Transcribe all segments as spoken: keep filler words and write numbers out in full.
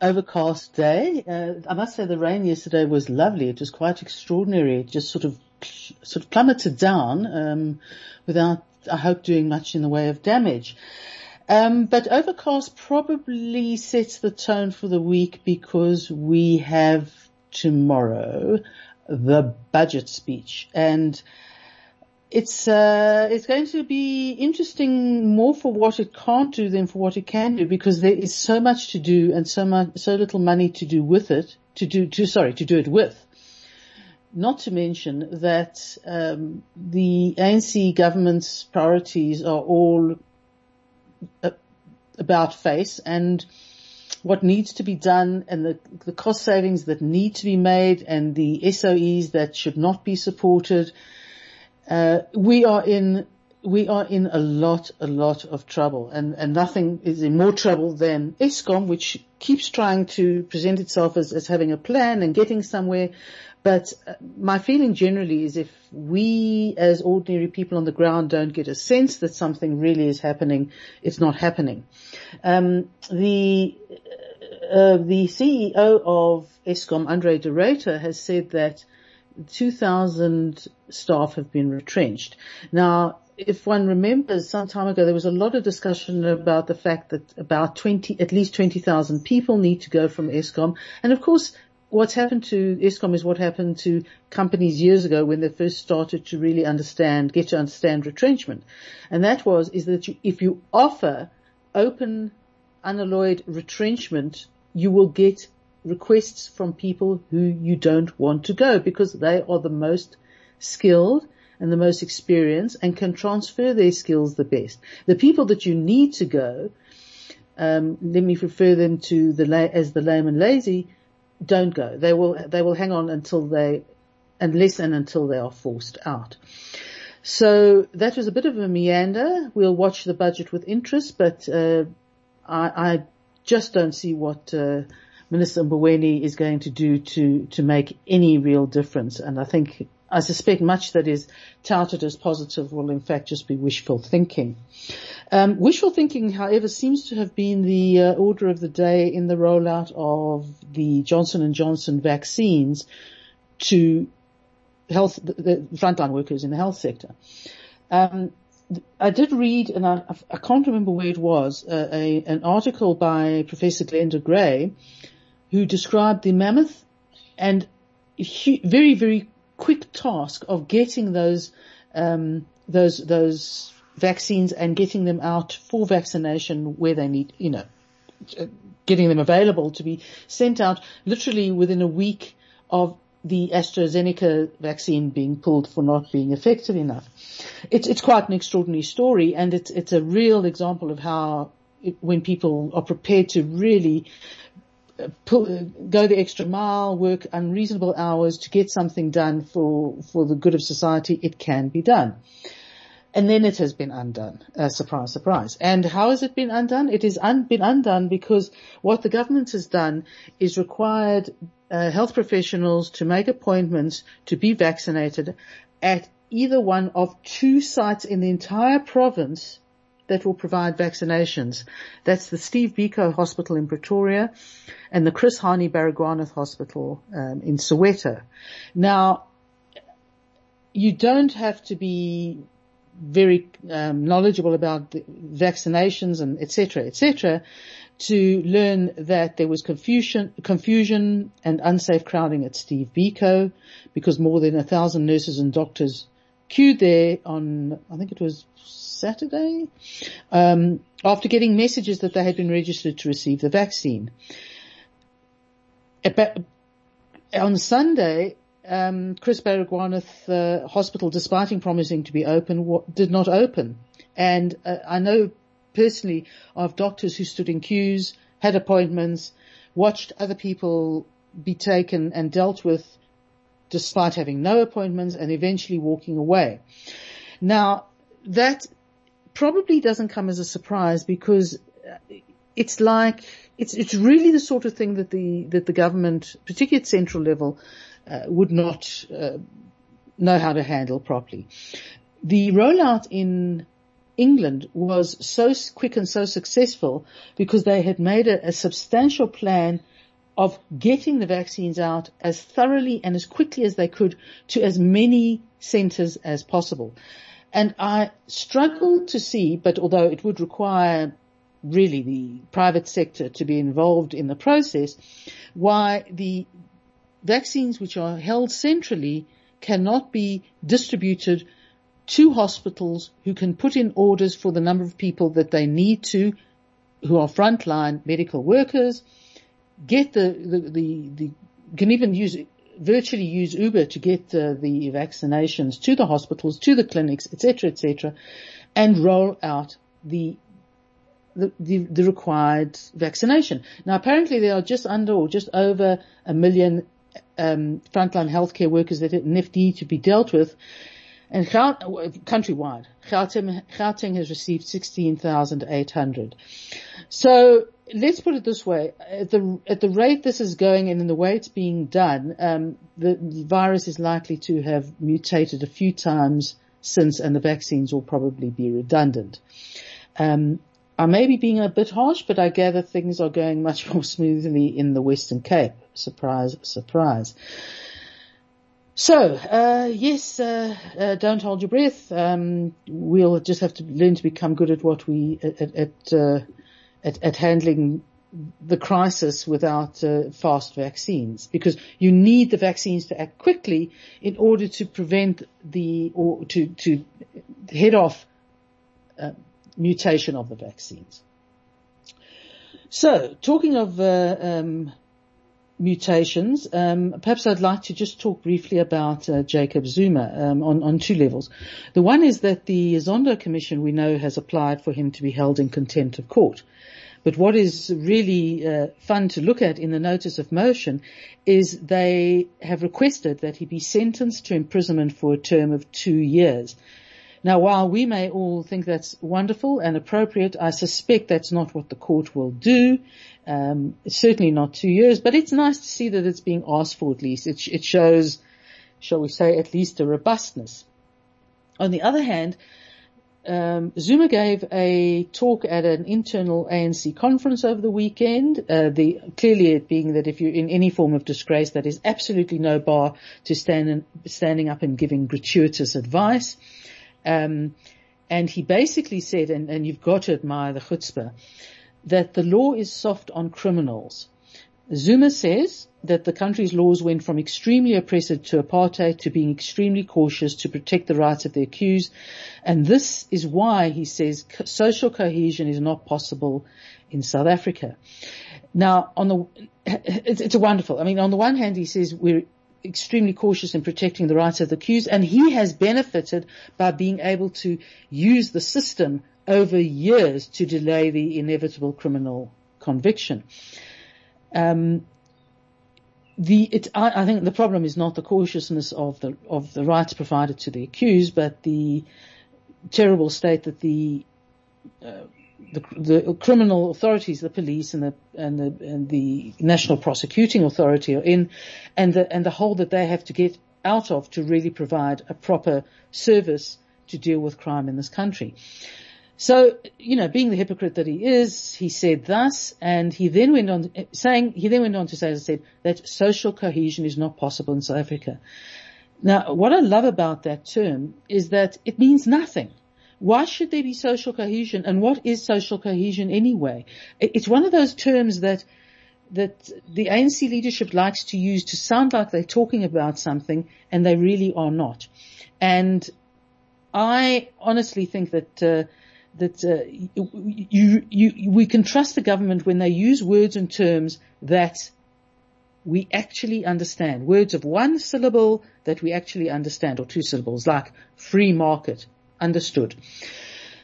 overcast day. Uh, I must say the rain yesterday was lovely. It was quite extraordinary. It just sort of, sort of plummeted down um, without, I hope, doing much in the way of damage. Um, but overcast probably sets the tone for the week because we have tomorrow the budget speech, and it's uh, it's going to be interesting more for what it can't do than for what it can do, because there is so much to do and so much, so little money to do with it to do to sorry to do it with. Not to mention that um, the A N C government's priorities are all about face and what needs to be done, and the, the cost savings that need to be made, and the S O Es that should not be supported. Uh, we are in we are in a lot a lot of trouble, and and nothing is in more trouble than Eskom, which keeps trying to present itself as, as having a plan and getting somewhere. But my feeling generally is, if we as ordinary people on the ground don't get a sense that something really is happening, it's not happening. Um, the uh, the C E O of Eskom, Andre de Reuter, has said that two thousand staff have been retrenched. Now, if one remembers, some time ago there was a lot of discussion about the fact that about twenty, at least twenty thousand people need to go from Eskom, and of course, what's happened to Eskom is what happened to companies years ago when they first started to really understand, get to understand retrenchment. And that was, is that you, if you offer open, unalloyed retrenchment, you will get requests from people who you don't want to go, because they are the most skilled and the most experienced and can transfer their skills the best. The people that you need to go, um, let me refer them to the lay, as the lame and lazy, don't go. They will, they will hang on until they, unless and until they are forced out. So that was a bit of a meander. We'll watch the budget with interest, but, uh, I, I just don't see what, uh, Minister Mboweni is going to do to, to make any real difference. And I think, I suspect much that is touted as positive will in fact just be wishful thinking. Um, wishful thinking, however, seems to have been the uh, order of the day in the rollout of the Johnson and Johnson vaccines to health, the, the frontline workers in the health sector. Um, I did read, and I, I can't remember where it was, uh, a, an article by Professor Glenda Gray, who described the mammoth and very, very quick task of getting those, um, those, those vaccines and getting them out for vaccination where they need, you know, getting them available to be sent out literally within a week of the AstraZeneca vaccine being pulled for not being effective enough. It's, it's quite an extraordinary story, and it's, it's a real example of how it, when people are prepared to really Pull, go the extra mile, work unreasonable hours to get something done for, for the good of society, it can be done. And then it has been undone. Uh, surprise, surprise. And how has it been undone? It has un- been undone because what the government has done is required uh, health professionals to make appointments to be vaccinated at either one of two sites in the entire province that will provide vaccinations. That's the Steve Biko Hospital in Pretoria and the Chris Hani Baragwanath Hospital um, in Soweto. Now, you don't have to be very um, knowledgeable about the vaccinations and et cetera, et cetera, to learn that there was confusion, confusion and unsafe crowding at Steve Biko, because more than a thousand nurses and doctors queued there on, I think it was Saturday, um, after getting messages that they had been registered to receive the vaccine. About, on Sunday, um, Chris Baragwanath uh, Hospital, despite promising to be open, w- did not open. And uh, I know personally of doctors who stood in queues, had appointments, watched other people be taken and dealt with despite having no appointments and eventually walking away. Now, that probably doesn't come as a surprise because it's like it's it's really the sort of thing that the that the government, particularly at central level, uh, would not uh, know how to handle properly. The rollout in England was so quick and so successful because they had made a, a substantial plan of getting the vaccines out as thoroughly and as quickly as they could to as many centres as possible. And I struggle to see, but although it would require really the private sector to be involved in the process, why the vaccines which are held centrally cannot be distributed to hospitals who can put in orders for the number of people that they need to, who are frontline medical workers, get the, the, the, the, can even use, virtually use Uber to get uh, the vaccinations to the hospitals, to the clinics, et cetera, et cetera, and roll out the, the, the, the required vaccination. Now, apparently there are just under or just over a million, um, frontline healthcare workers that need to be dealt with. And countrywide, Gauteng, Gauteng has received sixteen thousand eight hundred. So let's put it this way. At the, at the rate this is going and in the way it's being done, um, the, the virus is likely to have mutated a few times since, and the vaccines will probably be redundant. Um, I may be being a bit harsh, but I gather things are going much more smoothly in the Western Cape. Surprise, surprise. So, uh, yes, uh, uh, don't hold your breath. Um, we'll just have to learn to become good at what we, at, at, uh, at, at handling the crisis without uh, fast vaccines, because you need the vaccines to act quickly in order to prevent the, or to, to head off uh, mutation of the vaccines. So, talking of, uh, um, mutations. Um, perhaps I'd like to just talk briefly about uh, Jacob Zuma um, on, on two levels. The one is that the Zondo Commission, we know, has applied for him to be held in contempt of court. But what is really uh, fun to look at in the notice of motion is they have requested that he be sentenced to imprisonment for a term of two years. Now, while we may all think that's wonderful and appropriate, I suspect that's not what the court will do. Um, certainly not two years, but it's nice to see that it's being asked for at least. It, it shows, shall we say, at least a robustness. On the other hand, um, Zuma gave a talk at an internal A N C conference over the weekend. Uh, the clearly it being that if you're in any form of disgrace, that is absolutely no bar to stand in, standing up and giving gratuitous advice. Um, and he basically said, and, and you've got to admire the chutzpah, that the law is soft on criminals. Zuma says that the country's laws went from extremely oppressive to apartheid to being extremely cautious to protect the rights of the accused. And this is why, he says, social cohesion is not possible in South Africa. Now, on the, it's, it's wonderful. I mean, on the one hand, he says we're extremely cautious in protecting the rights of the accused, and he has benefited by being able to use the system over years to delay the inevitable criminal conviction. Um, the it, I, I think the problem is not the cautiousness of the of the rights provided to the accused, but the terrible state that the uh, the, the criminal authorities, the police and the and the and the National Prosecuting Authority are in, and the and the hole that they have to get out of to really provide a proper service to deal with crime in this country. So, you know, being the hypocrite that he is, he said thus, and he then went on saying, he then went on to say, as I said, that social cohesion is not possible in South Africa. Now, what I love about that term is that it means nothing. Why should there be social cohesion, and what is social cohesion anyway? It's one of those terms that, that the A N C leadership likes to use to sound like they're talking about something, and they really are not. And I honestly think that, uh, that uh, you, you, we can trust the government when they use words and terms that we actually understand, words of one syllable that we actually understand, or two syllables, like free market, understood.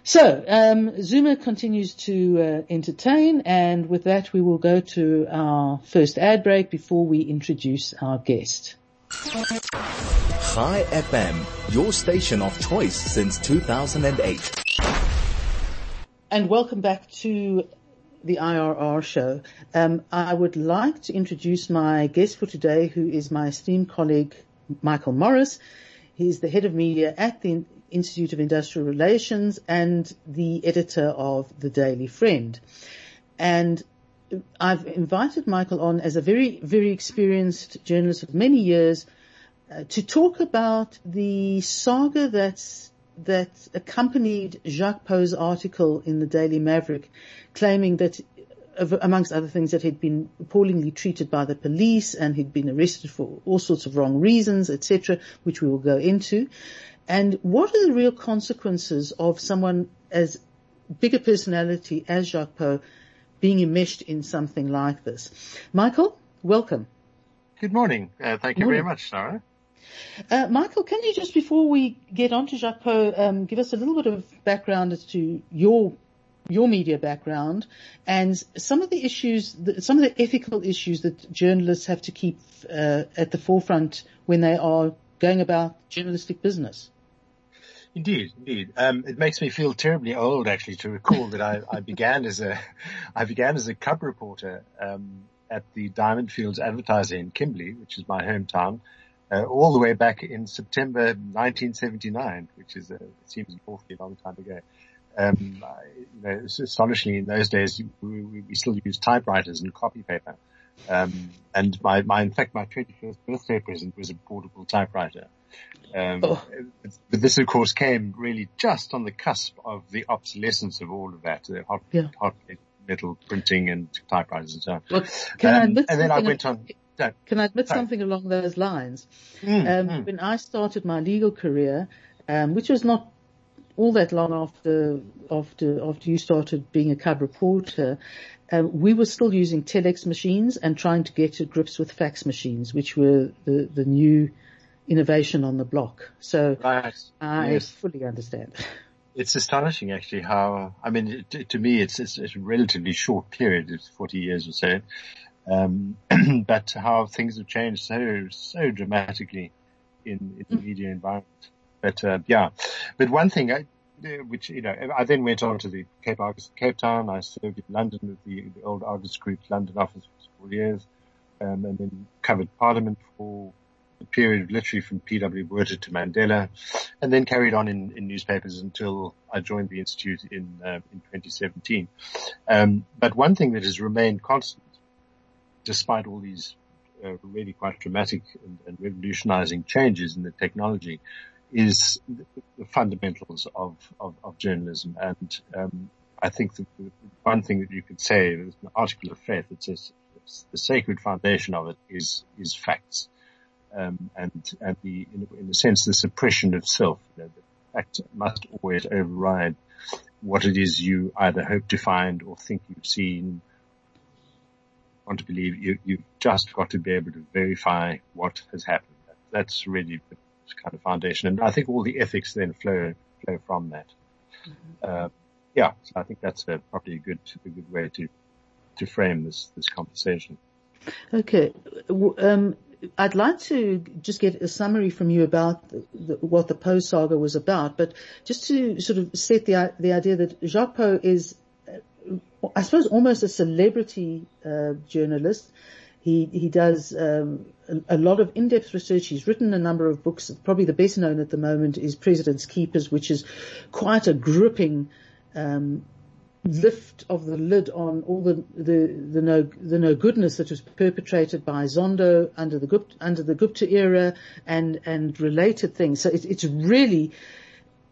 So um, Zuma continues to uh, entertain, and with that we will go to our first ad break before we introduce our guest. Chai F M, your station of choice since two thousand eight. And welcome back to the I R R show. Um, I would like to introduce my guest for today, who is my esteemed colleague, Michael Morris. He's the head of media at the Institute of Industrial Relations and the editor of The Daily Friend. And I've invited Michael on as a very, very experienced journalist of many years uh, to talk about the saga that's, that accompanied Jacques Pauw's article in the Daily Maverick, claiming that, amongst other things, that he'd been appallingly treated by the police and he'd been arrested for all sorts of wrong reasons, et cetera, which we will go into. And what are the real consequences of someone as big a personality as Jacques Pauw being enmeshed in something like this? Michael, welcome. Good morning. Uh, thank you morning. very much, Sarah. Uh, Michael, can you just, before we get on to Jacques Pauw, um, give us a little bit of background as to your your media background and some of the issues, some of the ethical issues that journalists have to keep uh, at the forefront when they are going about journalistic business? Indeed, indeed. Um, it makes me feel terribly old, actually, to recall that I, I began as a, I began as a cub reporter um, at the Diamond Fields Advertiser in Kimberley, which is my hometown, uh, all the way back in September nineteen seventy-nine, which is a, it seems an awfully long time ago. Um, I, you know, astonishingly, in those days we, we, we still used typewriters and copy paper. Um, and my, my, in fact, my twenty-first birthday present was a portable typewriter. Um, oh. But this, of course, came really just on the cusp of the obsolescence of all of that, the hot, yeah. hot metal printing and typewriters and so on. Well, can um, I admit and then I went on. No, can I admit sorry. something along those lines? Mm, um, mm. When I started my legal career, um, which was not all that long after after after you started being a cub reporter, um, we were still using telex machines and trying to get to grips with fax machines, which were the, the new innovation on the block. So right. I yes. fully understand. It's astonishing, actually, how I mean, to, to me, it's, it's it's a relatively short period, it's forty years or so, um, but how things have changed so so dramatically in, in the mm. media environment. But, uh, yeah, but one thing I, which, you know, I then went on to the Cape Argus, Cape Town. I served in London with the, the old Argus Group's London office for four years, um, and then covered Parliament for a period of literally from P W Werter to Mandela, and then carried on in, in newspapers until I joined the Institute in, uh, in twenty seventeen. Um, but one thing that has remained constant, despite all these uh, really quite dramatic and, and revolutionizing changes in the technology, is the fundamentals of, of, of journalism. And um, I think that the one thing that you could say is an article of faith that says the sacred foundation of it is, is facts. Um, and, and the, in, in a sense, the suppression of self. You know, the fact must always override what it is you either hope to find or think you've seen, want to believe. You, you've just got to be able to verify what has happened. That's really the kind of foundation, and I think all the ethics then flow flow from that. Mm-hmm. Uh, yeah, so I think that's a, probably a good a good way to to frame this this conversation. Okay, um, I'd like to just get a summary from you about the, the, what the Pauw saga was about, but just to sort of set the the idea that Jacques Pauw is, uh, I suppose, almost a celebrity uh, journalist. He he does um, a, a lot of in-depth research. He's written a number of books. Probably the best known at the moment is President's Keepers, which is quite a gripping um, lift of the lid on all the, the, the no the no goodness that was perpetrated by Zondo under the Gupta, under the Gupta era and and related things. So it, it's really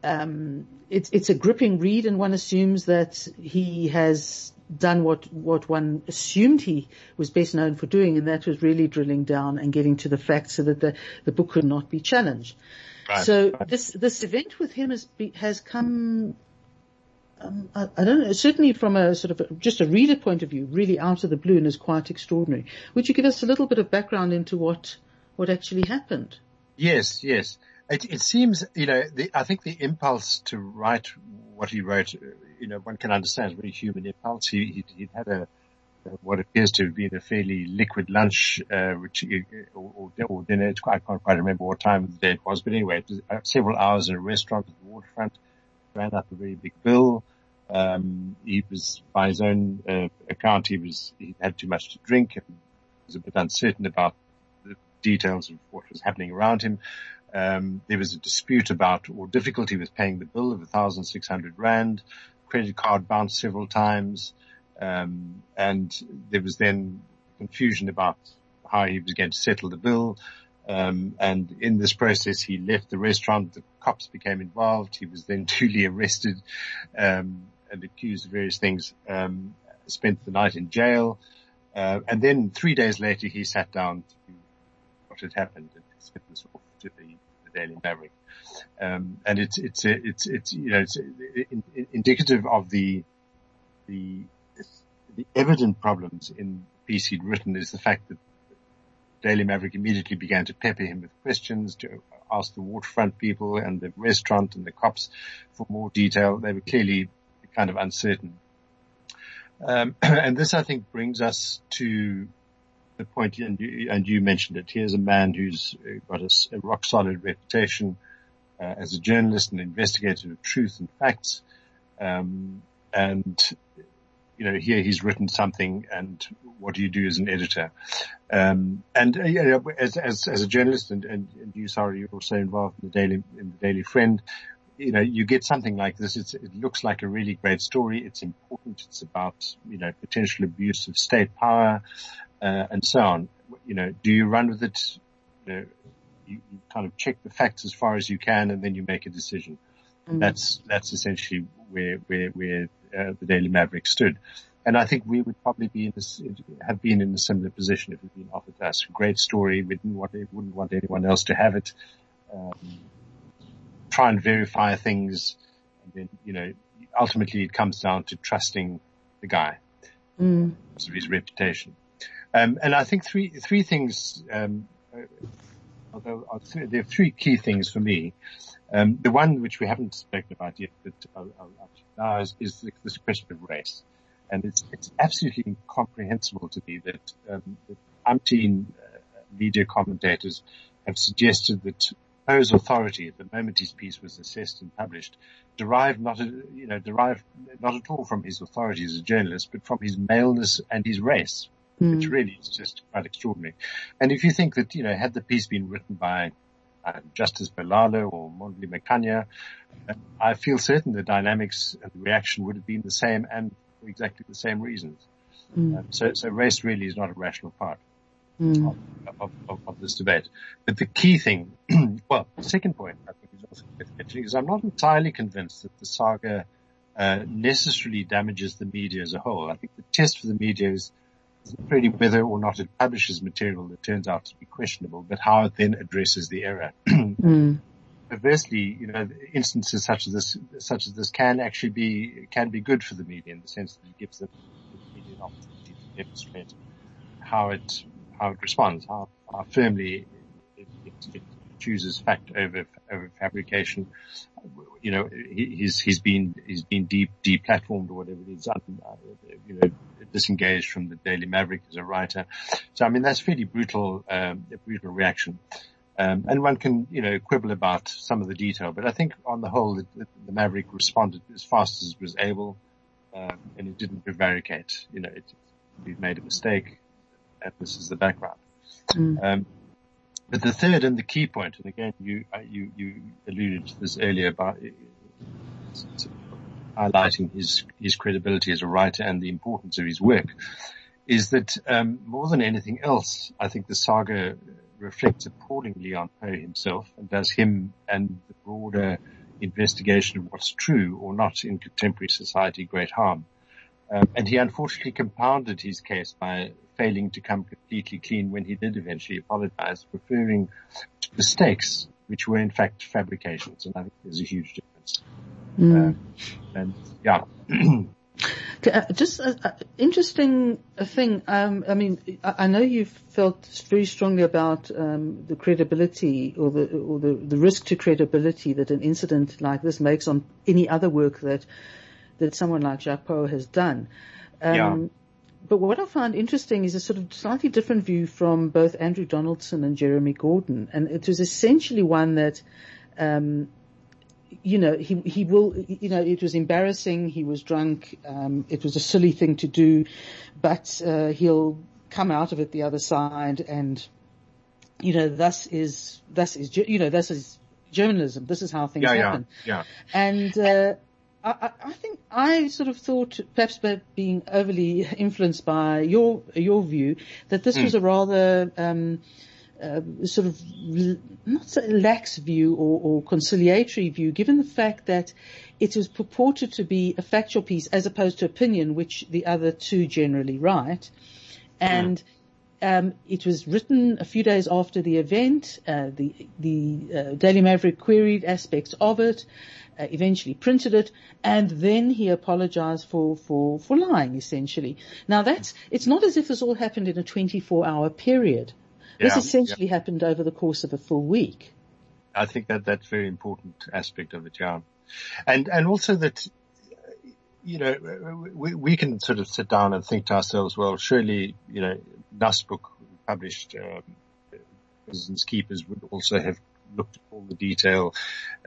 um, it's it's a gripping read, and one assumes that he has done what, what one assumed he was best known for doing, and that was really drilling down and getting to the facts so that the, the book could not be challenged. Right, so right. this, this event with him has, be, has come, um, I, I don't know, certainly from a sort of a, just a reader point of view, really out of the blue, and is quite extraordinary. Would you give us a little bit of background into what, what actually happened? Yes, yes. It, it seems, you know, the, I think the impulse to write what he wrote, you know, one can understand, it's a very human impulse. He, he, he had a, what appears to be the fairly liquid lunch, uh, which, or, or dinner, it's quite, I can't quite remember what time of the day it was, but anyway, it was several hours in a restaurant at the waterfront, ran up a very big bill. Um, he was, by his own uh, account, he was, he had too much to drink and was a bit uncertain about the details of what was happening around him. Um, there was a dispute about, or difficulty with paying the bill of one thousand six hundred rand. Credit card bounced several times. Um, and there was then confusion about how he was going to settle the bill. Um, and in this process, he left the restaurant. The cops became involved. He was then duly arrested, um, and accused of various things, um, spent the night in jail. Uh, and then three days later, he sat down to what had happened and sent this off to the, the Daily Maverick. Um, and it's, it's, it's, it's, you know, it's indicative of the, the, the evident problems in the piece he'd written is the fact that Daily Maverick immediately began to pepper him with questions, to ask the waterfront people and the restaurant and the cops for more detail. They were clearly kind of uncertain. Um, and this, I think, brings us to the point, and you, and you mentioned it, here's a man who's got a, a rock-solid reputation uh, as a journalist and investigator of truth and facts. Um, and... You know, here he's written something, and what do you do as an editor? Um, and uh, you know, as, as as a journalist, and, and, and you, Sarah, you're also involved in the Daily in the Daily Friend. You know, you get something like this. It's, it looks like a really great story. It's important. It's about, you know, potential abuse of state power, uh, and so on. You know, do you run with it? You know, you, you kind of check the facts as far as you can, and then you make a decision. Mm-hmm. That's that's essentially where where where. Uh, the Daily Maverick stood. And I think we would probably be in this, have been in a similar position if it had been offered to us. Great story. We didn't want, wouldn't want anyone else to have it. Um, try and verify things. And then, you know, ultimately it comes down to trusting the guy. Mm. Because of his reputation. Um, and I think three, three things, um, although there are three key things for me. Um, the one which we haven't spoken about yet, but I'll, I'll, I'll now is, is this question of race, and it's, it's absolutely incomprehensible to me that um, that umpteen uh, media commentators have suggested that Poe's authority, at the moment his piece was assessed and published, derived not a, you know derived not at all from his authority as a journalist, but from his maleness and his race, mm. which really is just quite extraordinary. And if you think that, you know, had the piece been written by Uh, Justice Bellalo or Mondli Makhanya, uh, I feel certain the dynamics and the reaction would have been the same, and for exactly the same reasons. Mm. Um, so, so race really is not a rational part mm. of, of, of, of this debate. But the key thing, well, the second point I think is also worth mentioning is I'm not entirely convinced that the saga uh, necessarily damages the media as a whole. I think the test for the media is really whether or not it publishes material that turns out to be questionable, but how it then addresses the error. mm. Perversely, you know, instances such as this, such as this can actually be, can be good for the media in the sense that it gives the media an opportunity to demonstrate how it, how it responds, how, how firmly it, it, it chooses fact over, over fabrication. You know, he's, he's been, he's been de, deplatformed or whatever it is, you know, disengaged from the Daily Maverick as a writer. So, I mean, that's fairly brutal, um, a brutal reaction. Um, and one can, you know, quibble about some of the detail, but I think on the whole, the, the Maverick responded as fast as it was able, um, and it didn't prevaricate. You know, it, we've made a mistake, and this is the background. Mm. Um, but the third and the key point, and again, you, you, you alluded to this earlier about it's, it's, highlighting his, his credibility as a writer and the importance of his work, is that um, more than anything else, I think the saga reflects appallingly on Poe himself and does him and the broader investigation of what's true or not in contemporary society great harm. Um, and he unfortunately compounded his case by failing to come completely clean when he did eventually apologize, referring to mistakes which were in fact fabrications. And I think there's a huge difference. Mm. Uh, and yeah, just uh, interesting thing. Um, I mean, I, I know you've felt very strongly about um, the credibility or the or the, the risk to credibility that an incident like this makes on any other work that that someone like Jacques Pauw has done. Um, yeah. But what I found interesting is a sort of slightly different view from both Andrew Donaldson and Jeremy Gordon. And it was essentially one that, um, you know, he, he will, you know, it was embarrassing. He was drunk. Um, it was a silly thing to do, but, uh, he'll come out of it the other side. And, you know, thus is, thus is, you know, thus is journalism. This is how things yeah, happen. Yeah, yeah. And, uh, I, I think I sort of thought, perhaps by being overly influenced by your your view, that this mm. was a rather um, uh, sort of not so lax view or, or conciliatory view, given the fact that it was purported to be a factual piece as opposed to opinion, which the other two generally write. And yeah. Um, it was written a few days after the event. Uh, the the uh, Daily Maverick queried aspects of it, uh, eventually printed it, and then he apologized for, for, for lying, essentially. Now, that's it's not as if this all happened in a twenty-four hour period. Yeah, this essentially yeah. happened over the course of a full week. I think that that's a very important aspect of it, yeah. And, and also that, you know, we, we can sort of sit down and think to ourselves, well, surely, you know, Nussbook published um, President's Keepers would also have looked at all the detail.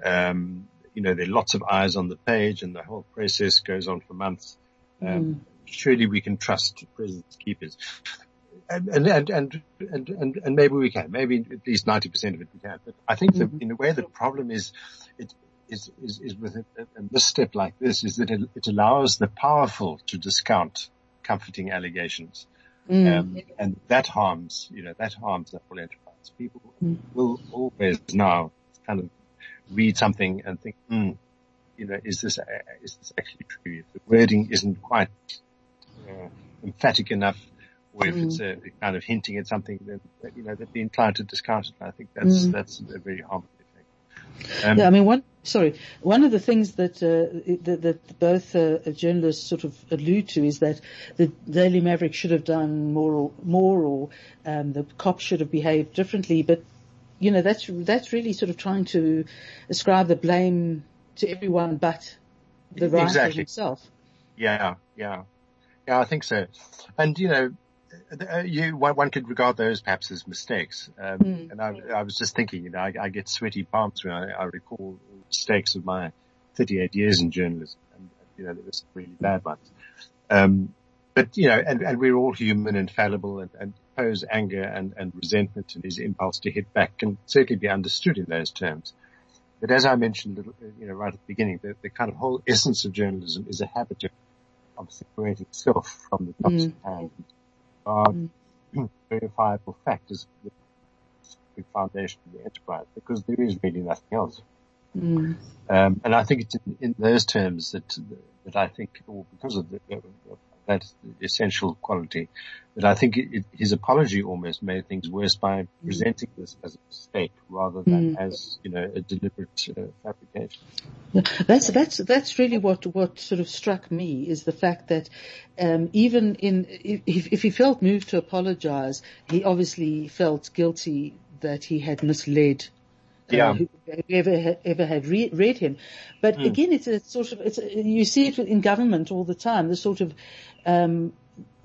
Um, you know, there are lots of eyes on the page, and the whole process goes on for months. Um, mm. Surely we can trust President's Keepers, and and, and and and and and maybe we can. Maybe at least ninety percent of it we can. But I think mm-hmm. that in a way the problem is, it is is, is with a, a misstep like this is that it, it allows the powerful to discount comforting allegations. Mm. Um, and that harms, you know, that harms the whole enterprise. People mm. will always now kind of read something and think, mm, you know, is this, uh, is this actually true? If the wording isn't quite uh, emphatic enough, or if mm. it's uh, kind of hinting at something, then, you know, they'd be inclined to discount it. And I think that's, mm. that's a very harmful effect. Um, yeah, I mean, one, sorry, one of the things that, uh, that, that both uh, journalists sort of allude to is that the Daily Maverick should have done more or, more or um, the cops should have behaved differently. But, you know, that's that's really sort of trying to ascribe the blame to everyone but the writer exactly. himself. Yeah, yeah. Yeah, I think so. And, you know, you one could regard those perhaps as mistakes. Um, mm. And I, I was just thinking, you know, I, I get sweaty palms when I, I recall mistakes of my thirty-eight years in journalism, and you know there were some really bad ones. Um, but you know, and, and we're all human and fallible, and, and Pauw's anger and, and resentment and his impulse to hit back can certainly be understood in those terms. But as I mentioned, you know, right at the beginning, the, the kind of whole essence of journalism is a habit of, of separating self from the tops mm. of hand. Are mm. verifiable factors the foundation of the enterprise, because there is really nothing else. Mm. Um, and I think it's in, in those terms that that I think, or because of the, uh, that essential quality, that I think it, it, his apology almost made things worse by mm. presenting this as a mistake rather than mm. as, you know, a deliberate uh, fabrication. That's that's that's really what what sort of struck me is the fact that um, even in if, if he felt moved to apologize, he obviously felt guilty that he had misled. Yeah. Uh, who ever, ever had re- read him. But mm. again, it's a sort of, it's a, you see it in government all the time, the sort of, um,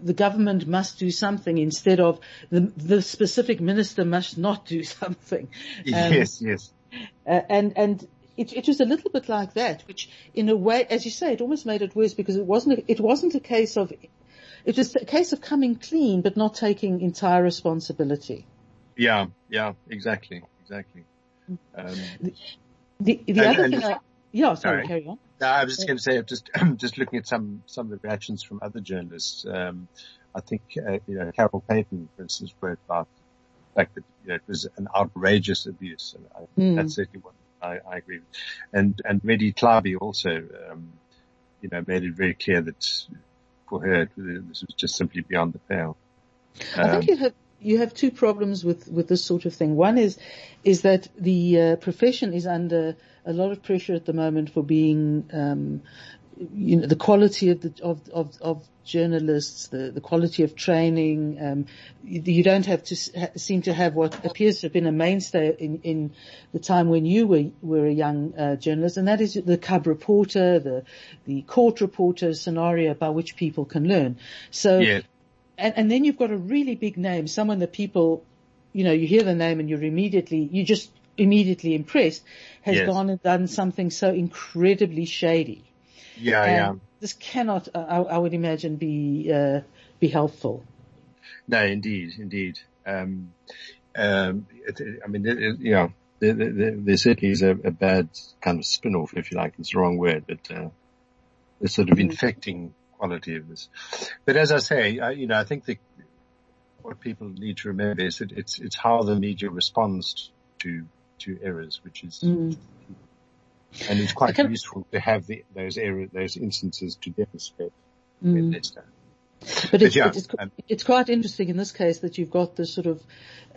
the government must do something instead of the, the specific minister must not do something. Um, yes, yes. Uh, and, and it, it was a little bit like that, which in a way, as you say, it almost made it worse because it wasn't, a, it wasn't a case of, it was a case of coming clean, but not taking entire responsibility. Yeah, yeah, exactly, exactly. Um, the the and, other and, thing, I, yeah. Sorry, sorry, carry on. No, I was just going to say, just just looking at some some of the reactions from other journalists. Um, I think uh, you know, Carol Payton, for instance, wrote about the fact that you know, it was an outrageous abuse, and I think mm. that's certainly what I, I agree with. And and Redi Tlhabi also, um, you know, made it very clear that for her this was just simply beyond the pale. Um, I think it had. You have two problems with, with this sort of thing. One is is that the uh, profession is under a lot of pressure at the moment for being, um, you know, the quality of the of of, of journalists, the, the quality of training. Um, you, you don't have to ha- seem to have what appears to have been a mainstay in, in the time when you were were a young uh, journalist, and that is the cub reporter, the the court reporter scenario by which people can learn. So. Yeah. and, and then you've got a really big name, someone that people, you know, you hear the name and you're immediately, you just immediately impressed, has yes. gone and done something so incredibly shady. Yeah, and yeah. This cannot, uh, I, I would imagine, be uh, be helpful. No, indeed, indeed. Um, um, it, it, I mean, it, it, you know, there, there, there certainly is a, a bad kind of spin-off, if you like. It's the wrong word, but uh, the sort of mm-hmm. infecting quality of this. But as I say, I, you know, I think the, what people need to remember is that it's it's how the media responds to to errors, which is. Mm. And it's quite can, useful to have the, those error, those instances to demonstrate. Mm. But, but it's, yeah, it's, um, it's quite interesting in this case that you've got this sort of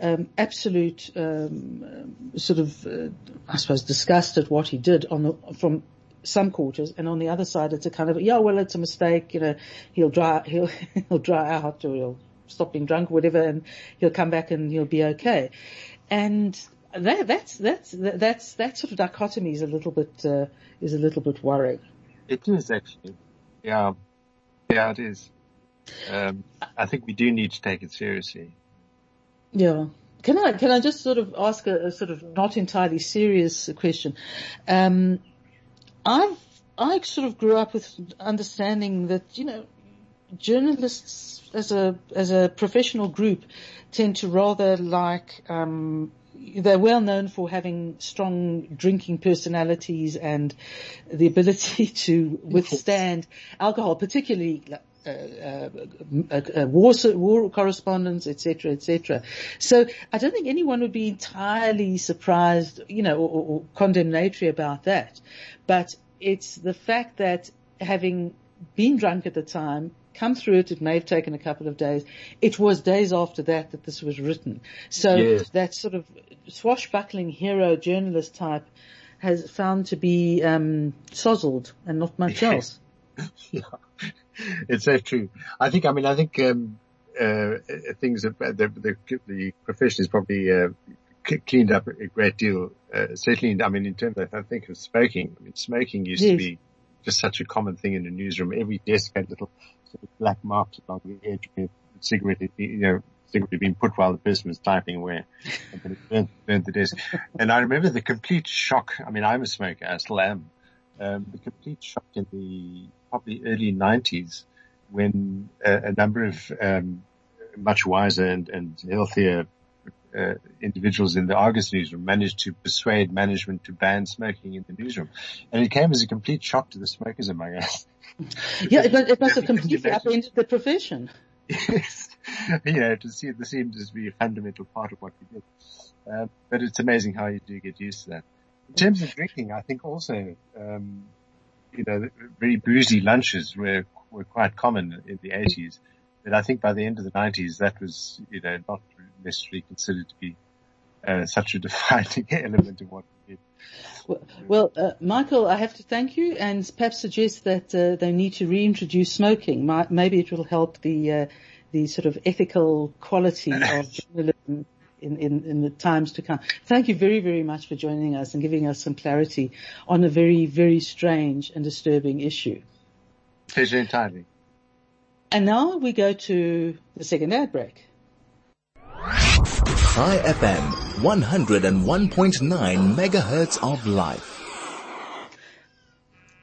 um, absolute um, sort of, uh, I suppose, disgust at what he did on the, from some quarters, and on the other side, it's a kind of yeah, well, it's a mistake. You know, he'll dry, he'll he'll dry out, or he'll stop being drunk, or whatever, and he'll come back and he'll be okay. And That, that's, that's, that's, that sort of dichotomy is a little bit, uh, is a little bit worrying. It is actually. Yeah. Yeah, it is. Um, I think we do need to take it seriously. Yeah. Can I, can I just sort of ask a, a sort of not entirely serious question? Um, I've, I sort of grew up with understanding that, you know, journalists as a, as a professional group tend to rather like, um, they're well known for having strong drinking personalities and the ability to withstand alcohol, particularly uh, uh, uh, war, war correspondents, et cetera, et cetera. So I don't think anyone would be entirely surprised, you know, or, or condemnatory about that. But it's the fact that having been drunk at the time, come through it, it may have taken a couple of days. It was days after that that this was written. So yes. that sort of swashbuckling hero journalist type has found to be um, sozzled and not much else. Yeah. It's so true. I think, I mean, I think um, uh, things that the, the, the profession is probably uh, cleaned up a great deal. Uh, certainly, I mean, in terms of, I think, of smoking. I mean, smoking used yes. to be just such a common thing in the newsroom. Every desk had little sort of black marks along the edge with cigarette, you know, cigarette being put while the person was typing away. And then it burned, burned the desk. And I remember the complete shock. I mean, I'm a smoker. I still am. Um, the complete shock in the probably early nineties when uh, a number of um, much wiser and, and healthier Uh, individuals in the Argus newsroom managed to persuade management to ban smoking in the newsroom. And it came as a complete shock to the smokers among us. Yeah, it, it must have completely upended the profession. Yes. You know, to see, this seems to be a fundamental part of what we did. Um, but it's amazing how you do get used to that. In terms of drinking, I think also, um, you know, very boozy lunches were, were quite common in the eighties. But I think by the end of the nineties, that was, you know, not necessarily considered to be uh, such a defining element of what we did. Well, well uh, Michael, I have to thank you and perhaps suggest that uh, they need to reintroduce smoking. My, maybe it will help the uh, the sort of ethical quality of journalism in, in, in the times to come. Thank you very, very much for joining us and giving us some clarity on a very, very strange and disturbing issue. Pleasure entirely. And now we go to the second ad break. Chai F M, one oh one point nine megahertz of life.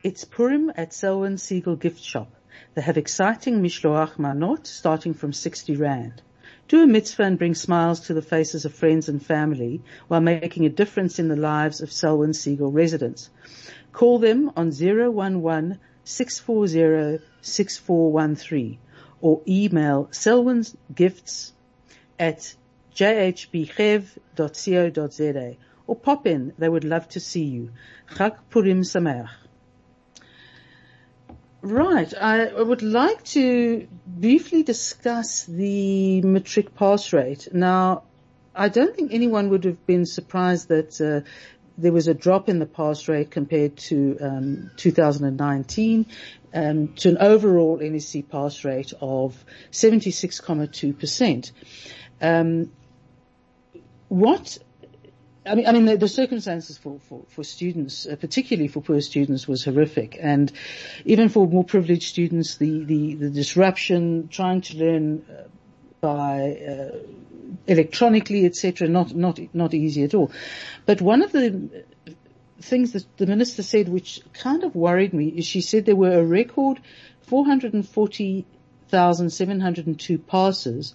It's Purim at Selwyn Siegel Gift Shop. They have exciting mishloach manot starting from sixty rand. Do a mitzvah and bring smiles to the faces of friends and family while making a difference in the lives of Selwyn Siegel residents. Call them on zero one one, six four zero, six four one three or email selwynsgifts at j h b chev dot co dot z a or pop in. They would love to see you. Chag Purim Sameach. Right. I would like to briefly discuss the matric pass rate. Now, I don't think anyone would have been surprised that uh, there was a drop in the pass rate compared to um, two thousand nineteen um, to an overall N E C pass rate of seventy-six point two percent. Um, what I mean, I mean, the, the circumstances for, for, for students, uh, particularly for poor students, was horrific. And even for more privileged students, the, the, the disruption, trying to learn uh, by uh, electronically, et cetera, not, not, not easy at all. But one of the things that the minister said, which kind of worried me, is she said there were a record four hundred forty thousand seven hundred two passes,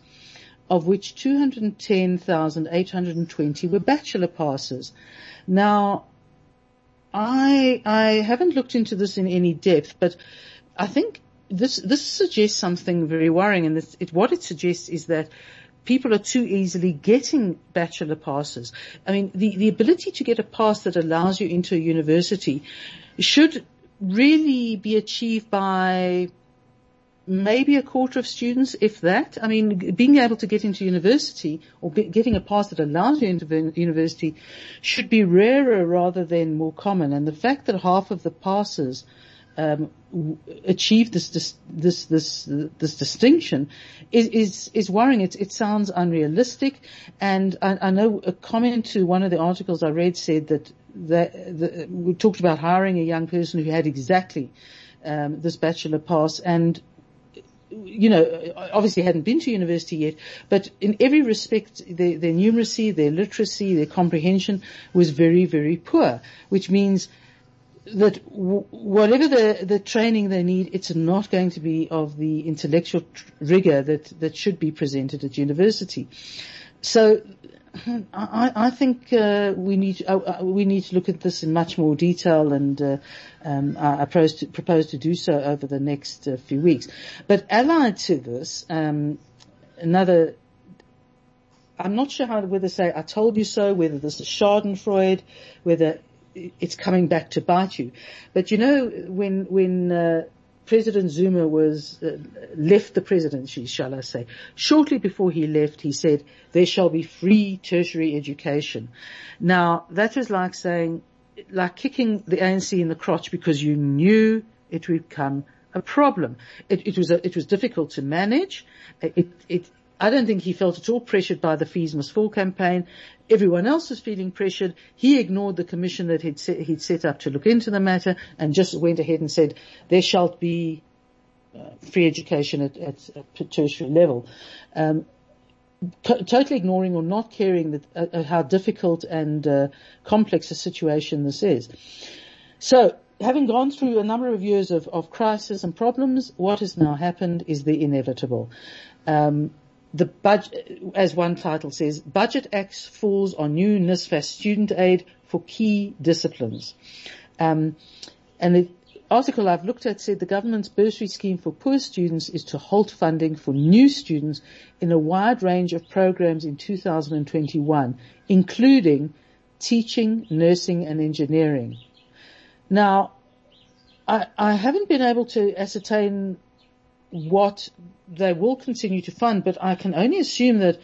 of which two hundred ten thousand eight hundred twenty were bachelor passes. Now, I I haven't looked into this in any depth, but I think this this suggests something very worrying, and it, what it suggests is that people are too easily getting bachelor passes. I mean, the, the ability to get a pass that allows you into a university should really be achieved by maybe a quarter of students, if that. I mean, being able to get into university or be, getting a pass that allows you into university should be rarer rather than more common. And the fact that half of the passes um, w- achieve this dis- this this uh, this distinction is is, is worrying. It, it sounds unrealistic. And I, I know a comment to one of the articles I read said that that the, we talked about hiring a young person who had exactly um, this bachelor pass and, you know, obviously hadn't been to university yet, but in every respect, their, their numeracy, their literacy, their comprehension was very, very poor, which means that w- whatever the, the training they need, it's not going to be of the intellectual tr- rigor that, that should be presented at university. So I, I think uh, we need uh, we need to look at this in much more detail, and uh, um, I propose to, propose to do so over the next uh, few weeks. But allied to this, um, another, I'm not sure how whether say I told you so, whether this is Schadenfreude, whether it's coming back to bite you. But you know, when when uh, President Zuma was uh, left the presidency, shall I say, shortly before he left, he said, "There shall be free tertiary education." Now, that was like saying, like kicking the A N C in the crotch, because you knew it would become a problem. It, it was a, it was difficult to manage. It, it, I don't think he felt at all pressured by the Fees Must Fall campaign. Everyone else was feeling pressured. He ignored the commission that he'd set, he'd set up to look into the matter, and just went ahead and said, there shall be uh, free education at, at, at tertiary level. Um, co- totally ignoring or not caring that, uh, how difficult and uh, complex a situation this is. So, having gone through a number of years of, of crisis and problems, what has now happened is the inevitable. Um, The budget, as one title says, Budget Acts Falls on New NSFAS Student Aid for Key Disciplines. Um, and the article I've looked at said the government's bursary scheme for poor students is to halt funding for new students in a wide range of programs in two thousand twenty-one, including teaching, nursing and engineering. Now, I, I haven't been able to ascertain what they will continue to fund, but I can only assume that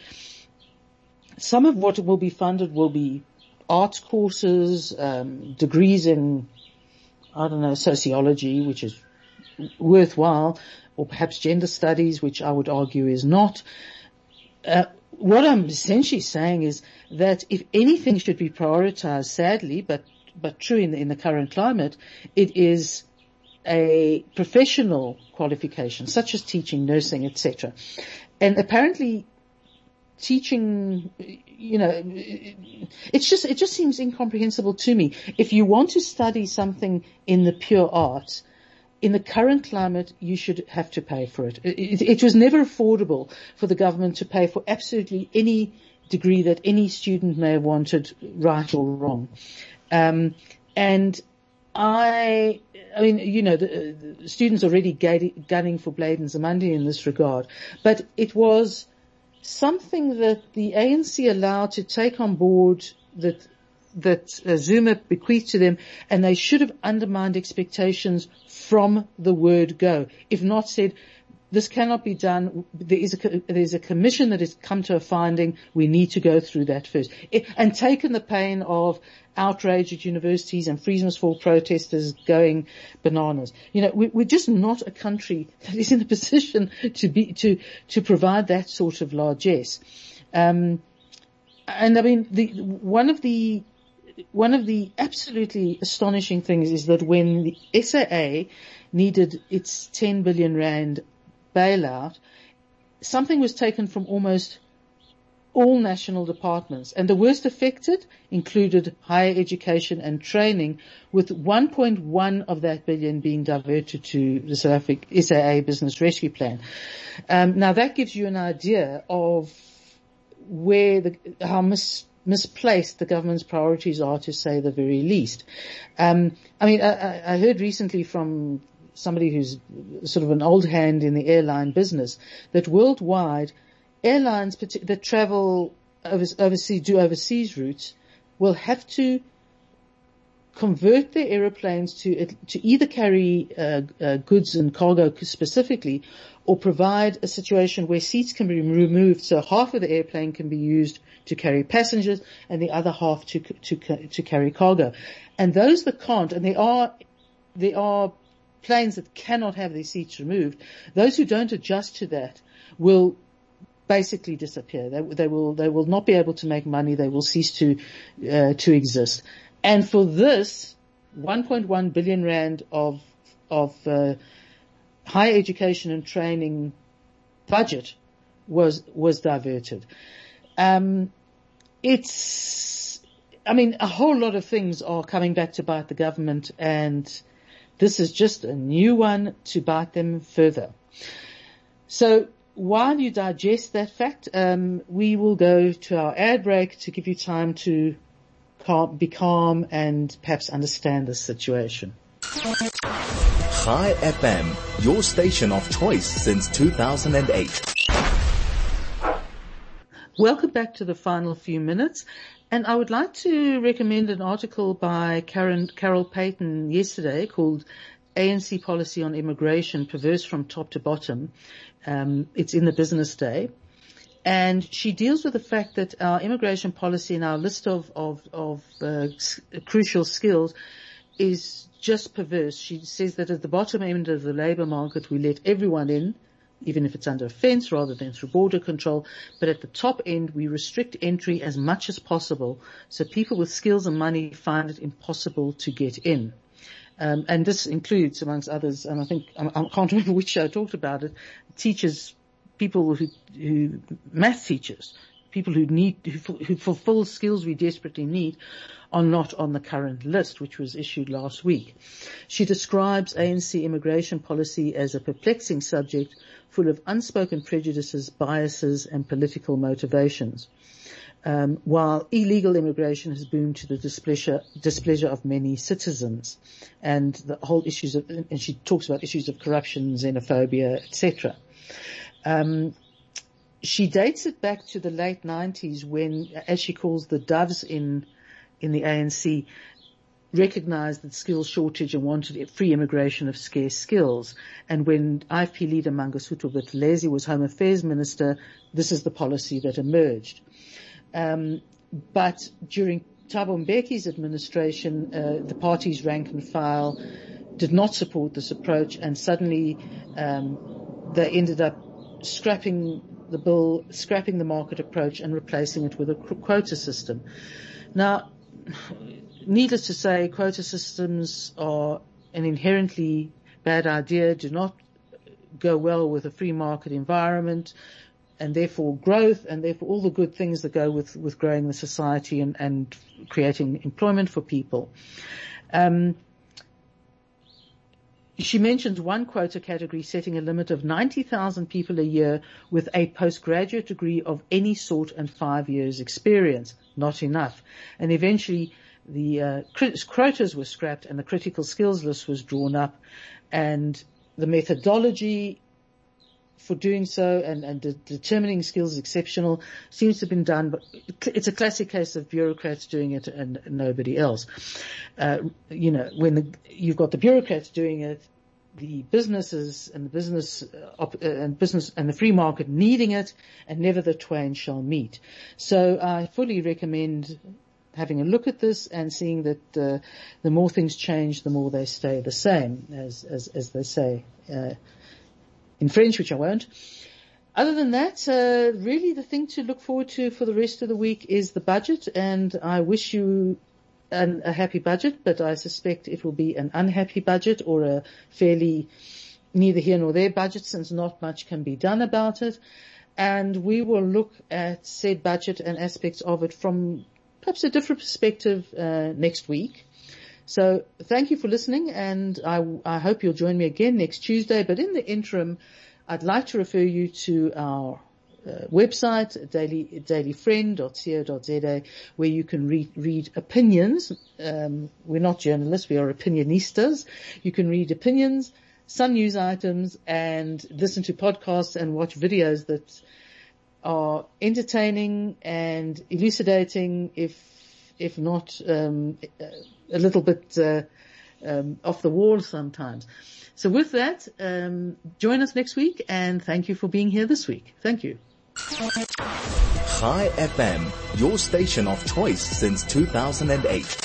some of what will be funded will be arts courses, um, degrees in, I don't know, sociology, which is worthwhile, or perhaps gender studies, which I would argue is not. Uh, what I'm essentially saying is that if anything should be prioritized, sadly, but, but true in the, in the current climate, it is a professional qualification, such as teaching, nursing, et cetera. And apparently teaching, you know, it's just, it just seems incomprehensible to me. If you want to study something in the pure arts, in the current climate, you should have to pay for it. It, it was never affordable for the government to pay for absolutely any degree that any student may have wanted, right or wrong. Um, and I, I mean, you know, the, the students already gaining, gunning for Blade Nzimande in this regard, but it was something that the A N C allowed to take on board that that uh, Zuma bequeathed to them, and they should have undermined expectations from the word go. If not, said this cannot be done. There is a there's a commission that has come to a finding. We need to go through that first, it, and taken the pain of outrage at universities and Fees Must Fall protesters going bananas. You know, we, we're just not a country that is in a position to be, to, to provide that sort of largesse. Um, And I mean, the, one of the one of the absolutely astonishing things is that when the S A A needed its ten billion rand bailout, something was taken from almost all national departments, and the worst affected included higher education and training, with one point one of that billion being diverted to the South African S A A Business Rescue Plan. Um, now that gives you an idea of where the, how mis, misplaced the government's priorities are, to say the very least. Um, I mean, I, I heard recently from somebody who's sort of an old hand in the airline business that worldwide, airlines that travel overseas, do overseas routes, will have to convert their aeroplanes to to either carry uh, uh, goods and cargo specifically, or provide a situation where seats can be removed, so half of the airplane can be used to carry passengers and the other half to to to carry cargo. And those that can't, and there are there are planes that cannot have their seats removed, those who don't adjust to that will basically disappear. They, they will, they will not be able to make money. They will cease to, uh, to exist. And for this, one point one billion rand of, of, uh, higher education and training budget was, was diverted. Um, it's, I mean, a whole lot of things are coming back to bite the government, and this is just a new one to bite them further. So, while you digest that fact, um, we will go to our ad break to give you time to calm, be calm and perhaps understand the situation. Chai F M, your station of choice since two thousand eight. Welcome back to the final few minutes. And I would like to recommend an article by Karen Carol Payton yesterday called A N C Policy on Immigration, Perverse from Top to Bottom. Um, it's in the Business Day. And she deals with the fact that our immigration policy and our list of, of, of uh, s- crucial skills is just perverse. She says that at the bottom end of the labor market, we let everyone in, even if it's under a fence rather than through border control. But at the top end, we restrict entry as much as possible, so people with skills and money find it impossible to get in. Um, and this includes, amongst others, and I think I, I can't remember which show I talked about it, teachers, people who, who math teachers, people who need who, who fulfil skills we desperately need, are not on the current list, which was issued last week. She describes A N C immigration policy as a perplexing subject, full of unspoken prejudices, biases, and political motivations. Um, while illegal immigration has boomed to the displeasure, displeasure of many citizens, and the whole issues of, and she talks about issues of corruption, xenophobia, et cetera. Um, she dates it back to the late nineties when, as she calls the doves in, in the A N C, recognized that skills shortage and wanted free immigration of scarce skills. And when I F P leader Mangosuthu Buthelezi was Home Affairs Minister, this is the policy that emerged. Um, but during Thabo Mbeki's administration, uh, the party's rank and file did not support this approach, and suddenly um, they ended up scrapping the bill, scrapping the market approach, and replacing it with a quota system. Now, needless to say, quota systems are an inherently bad idea, do not go well with a free market environment, and therefore growth, and therefore all the good things that go with, with growing the society and, and creating employment for people. Um, she mentions one quota category setting a limit of ninety thousand people a year with a postgraduate degree of any sort and five years experience. Not enough. And eventually the uh, crit- quotas were scrapped and the critical skills list was drawn up, and the methodology for doing so and, and de- determining skills exceptional seems to have been done, but it's a classic case of bureaucrats doing it and nobody else. Uh, you know, when the, you've got the bureaucrats doing it, the businesses and the business op- and business and the free market needing it, and never the twain shall meet. So I fully recommend having a look at this and seeing that uh, the more things change, the more they stay the same, as, as, as they say, uh, in French, which I won't. Other than that, uh, really the thing to look forward to for the rest of the week is the budget, and I wish you an, a happy budget, but I suspect it will be an unhappy budget or a fairly neither here nor there budget, since not much can be done about it. And we will look at said budget and aspects of it from perhaps a different perspective uh, next week. So thank you for listening, and I, I hope you'll join me again next Tuesday. But in the interim, I'd like to refer you to our uh, website, daily, daily friend dot co dot za, where you can read, read opinions. Um, we're not journalists, we are opinionistas. You can read opinions, some news items, and listen to podcasts and watch videos that are entertaining and elucidating, if if not um, a little bit uh, um, off the wall sometimes. So with that, um, join us next week, and thank you for being here this week. Thank you. Chai F M, your station of choice since two thousand eight.